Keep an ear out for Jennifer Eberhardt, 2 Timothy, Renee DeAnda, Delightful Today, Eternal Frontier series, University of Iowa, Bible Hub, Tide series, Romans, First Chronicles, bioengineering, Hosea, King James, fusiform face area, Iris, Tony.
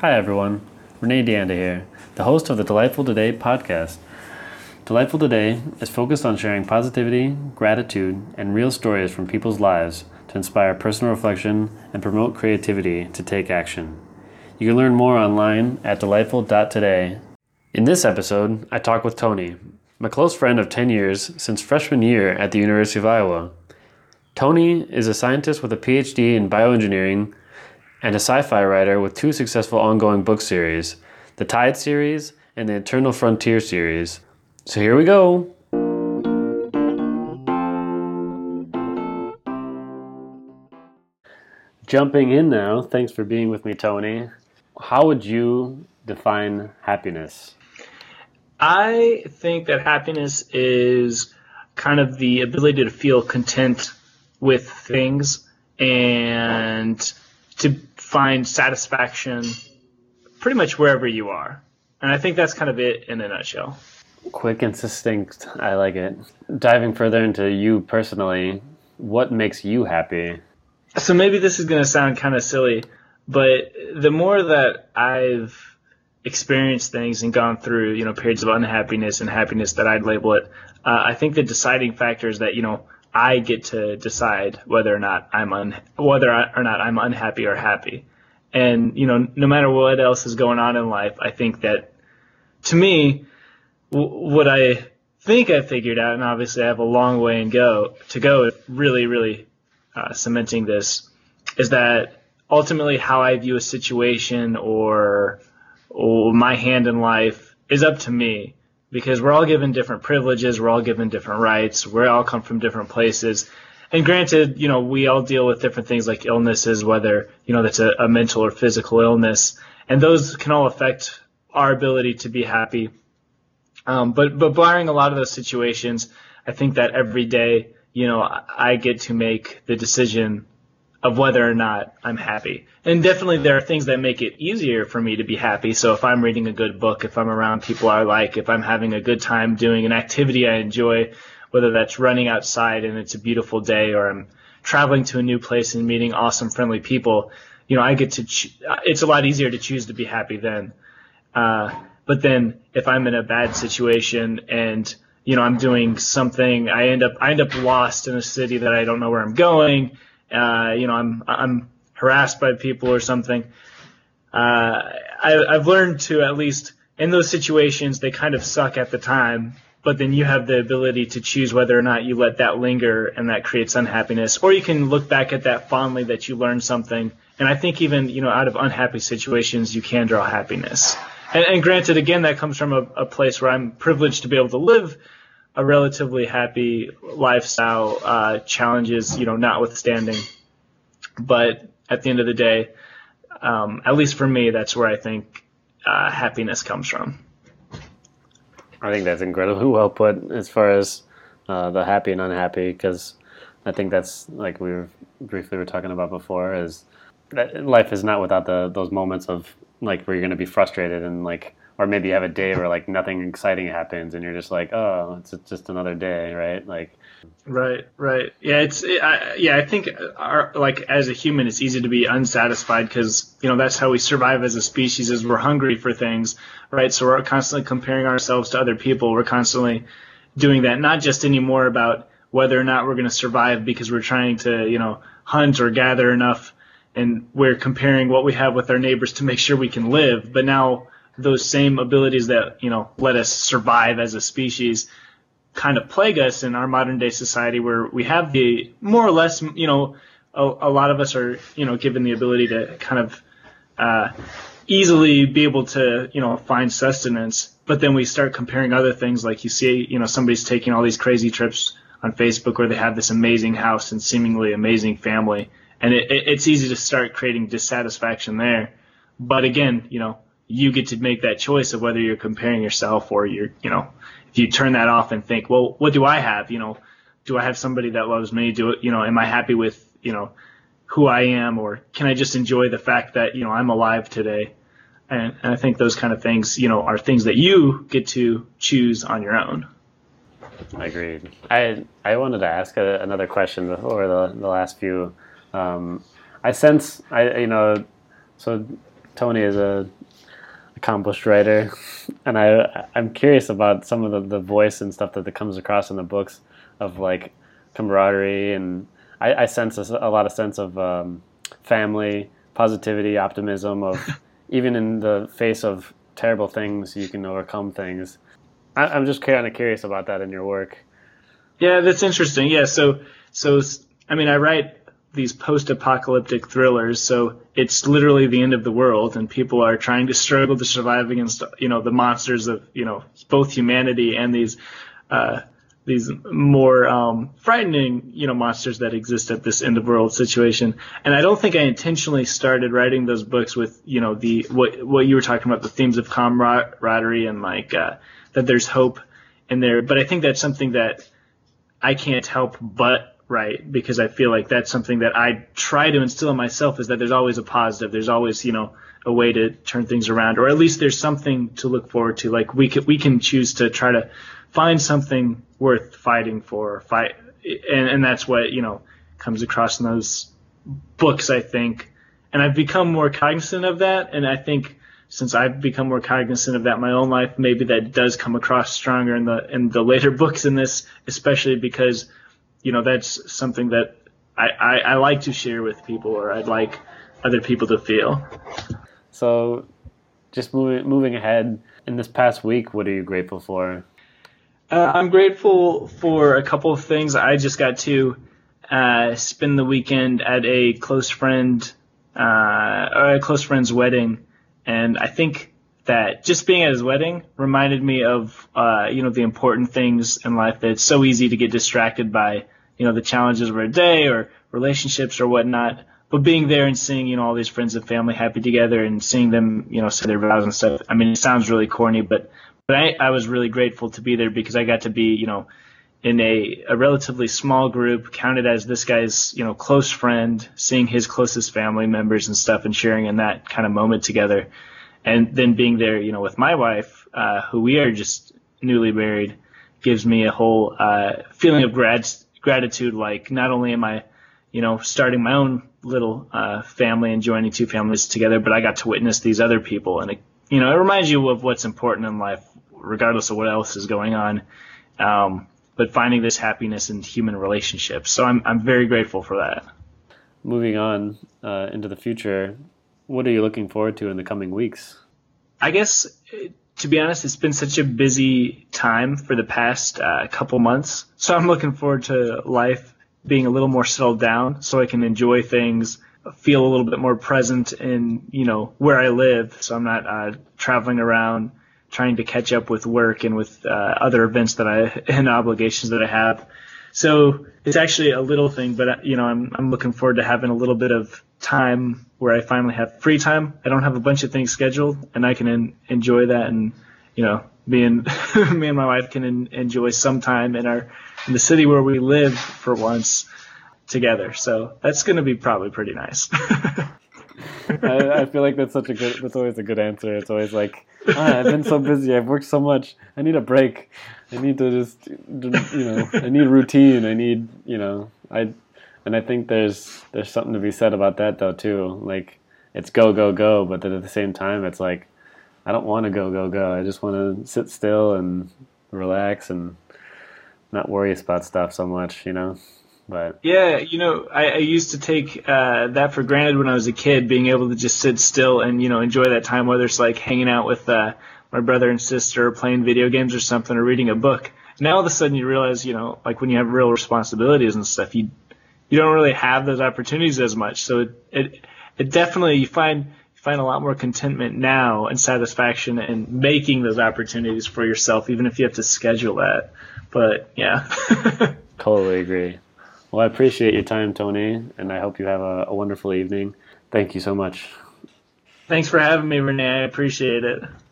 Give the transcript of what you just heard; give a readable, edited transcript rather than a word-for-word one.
Hi everyone, Renee DeAnda here, the host of the Delightful Today podcast. Delightful Today is focused on sharing positivity, gratitude, and real stories from people's lives to inspire personal reflection and promote creativity to take action. You can learn more online at delightful.today. In this episode, I talk with Tony, my close friend of 10 years since freshman year at the University of Iowa. Tony is a scientist with a PhD in bioengineering and a sci-fi writer with two successful ongoing book series, the Tide series and the Eternal Frontier series. So here we go. Jumping in now, thanks for being with me, Tony. How would you define happiness? I think that happiness is kind of the ability to feel content with things and to find satisfaction pretty much wherever you are. And I think that's kind of it in a nutshell. Quick and succinct. I like it. Diving further into you personally, what makes you happy? So maybe this is going to sound kind of silly, but the more that I've experienced things and gone through, periods of unhappiness and happiness that I'd label it, I think the deciding factor is that, I get to decide whether or not I'm unhappy or happy. And, no matter what else is going on in life, I think that, to me, what I think I figured out, and obviously I have a long way to go, really, really cementing this, is that ultimately how I view a situation or my hand in life is up to me, because we're all given different privileges, we're all given different rights, we all come from different places. And granted, we all deal with different things like illnesses, whether, that's a mental or physical illness, and those can all affect our ability to be happy. But barring a lot of those situations, I think that every day, I get to make the decision of whether or not I'm happy. And definitely there are things that make it easier for me to be happy. So if I'm reading a good book, if I'm around people I like, if I'm having a good time doing an activity I enjoy, whether that's running outside and it's a beautiful day, or I'm traveling to a new place and meeting awesome, friendly people, I get to it's a lot easier to choose to be happy then. But then if I'm in a bad situation and, I'm doing something, I end up lost in a city that I don't know where I'm going, I'm harassed by people or something. I've learned to, at least in those situations, they kind of suck at the time, but then you have the ability to choose whether or not you let that linger, and that creates unhappiness. Or you can look back at that fondly, that you learned something. And I think even, out of unhappy situations, you can draw happiness. And granted, again, that comes from a place where I'm privileged to be able to live a relatively happy lifestyle, challenges, notwithstanding. But at the end of the day, at least for me, that's where I think happiness comes from. I think that's incredibly well put as far as the happy and unhappy, because I think that's, like we were briefly talking about before, is that life is not without those moments of, like, where you're going to be frustrated and, like, or maybe you have a day where, like, nothing exciting happens and you're just like, oh, it's just another day, right? Like, right. Yeah, I think as a human, it's easy to be unsatisfied because, that's how we survive as a species, is we're hungry for things, right? So we're constantly comparing ourselves to other people. We're constantly doing that, not just anymore about whether or not we're going to survive because we're trying to, hunt or gather enough, and we're comparing what we have with our neighbors to make sure we can live. But now those same abilities that, let us survive as a species kind of plague us in our modern day society, where we have the more or less, a lot of us are, given the ability to kind of easily be able to, find sustenance. But then we start comparing other things, like you see, somebody's taking all these crazy trips on Facebook, or they have this amazing house and seemingly amazing family. And it's easy to start creating dissatisfaction there. But again, you get to make that choice of whether you're comparing yourself, or you're, if you turn that off and think, well, what do I have? Do I have somebody that loves me? Am I happy with, who I am? Or can I just enjoy the fact that, I'm alive today? And I think those kind of things, are things that you get to choose on your own. Agreed. I wanted to ask another question before the last few. I sense, so Tony is a accomplished writer, and I'm curious about some of the voice and stuff that comes across in the books of like camaraderie, and I sense a lot of sense of family, positivity, optimism of even in the face of terrible things, you can overcome things. I'm just kind of curious about that in your work. Yeah, that's interesting. Yeah, so I mean, I write these post-apocalyptic thrillers, so it's literally the end of the world, and people are trying to struggle to survive against, you know, the monsters of, you know, both humanity and these more frightening, you know, monsters that exist at this end of world situation. And I don't think I intentionally started writing those books with, you know, the what you were talking about, the themes of camaraderie and like that there's hope in there. But I think that's something that I can't help but right, because I feel like that's something that I try to instill in myself, is that there's always a positive. There's always, you know, a way to turn things around, or at least there's something to look forward to. Like we can choose to try to find something worth fighting for, and that's what, you know, comes across in those books, I think. And I've become more cognizant of that, and I think since I've become more cognizant of that in my own life, maybe that does come across stronger in the later books in this, especially because, you know, that's something that I like to share with people, or I'd like other people to feel. So just moving ahead, in this past week, what are you grateful for? I'm grateful for a couple of things. I just got to spend the weekend at a close friend's wedding, and I think that just being at his wedding reminded me of, you know, the important things in life, that it's so easy to get distracted by, you know, the challenges of our day or relationships or whatnot. But being there and seeing, you know, all these friends and family happy together and seeing them, you know, say their vows and stuff. I mean, it sounds really corny, but I was really grateful to be there, because I got to be, you know, in a relatively small group, counted as this guy's, you know, close friend, seeing his closest family members and stuff and sharing in that kind of moment together. And then being there, you know, with my wife, who we are just newly married, gives me a whole feeling of gratitude. Like, not only am I, you know, starting my own little family and joining two families together, but I got to witness these other people. And, it, you know, it reminds you of what's important in life, regardless of what else is going on. But finding this happiness in human relationships. So I'm very grateful for that. Moving on into the future, what are you looking forward to in the coming weeks? I guess, to be honest, it's been such a busy time for the past couple months. So I'm looking forward to life being a little more settled down, so I can enjoy things, feel a little bit more present in, you know, where I live. So I'm not traveling around trying to catch up with work and with other events and obligations that I have. So it's actually a little thing, but, you know, I'm looking forward to having a little bit of time where I finally have free time. I don't have a bunch of things scheduled, and I can enjoy that, and, you know, me and my wife can enjoy some time in the city where we live for once together. So that's going to be probably pretty nice. I feel like that's that's always a good answer. It's always like, I've been so busy, I've worked so much, I need a break, I need to just, you know, I need routine, I need, you know, And I think there's something to be said about that, though, too. Like, it's go, go, go, but then at the same time, it's like, I don't want to go, go, go. I just want to sit still and relax and not worry about stuff so much, you know? But yeah, you know, I used to take that for granted when I was a kid, being able to just sit still and, you know, enjoy that time, whether it's like hanging out with my brother and sister or playing video games or something, or reading a book. Now all of a sudden you realize, you know, like when you have real responsibilities and stuff, you don't really have those opportunities as much. So it definitely, you find a lot more contentment now and satisfaction in making those opportunities for yourself, even if you have to schedule that. But yeah. Totally agree. Well, I appreciate your time, Tony, and I hope you have a wonderful evening. Thank you so much. Thanks for having me, Renee. I appreciate it.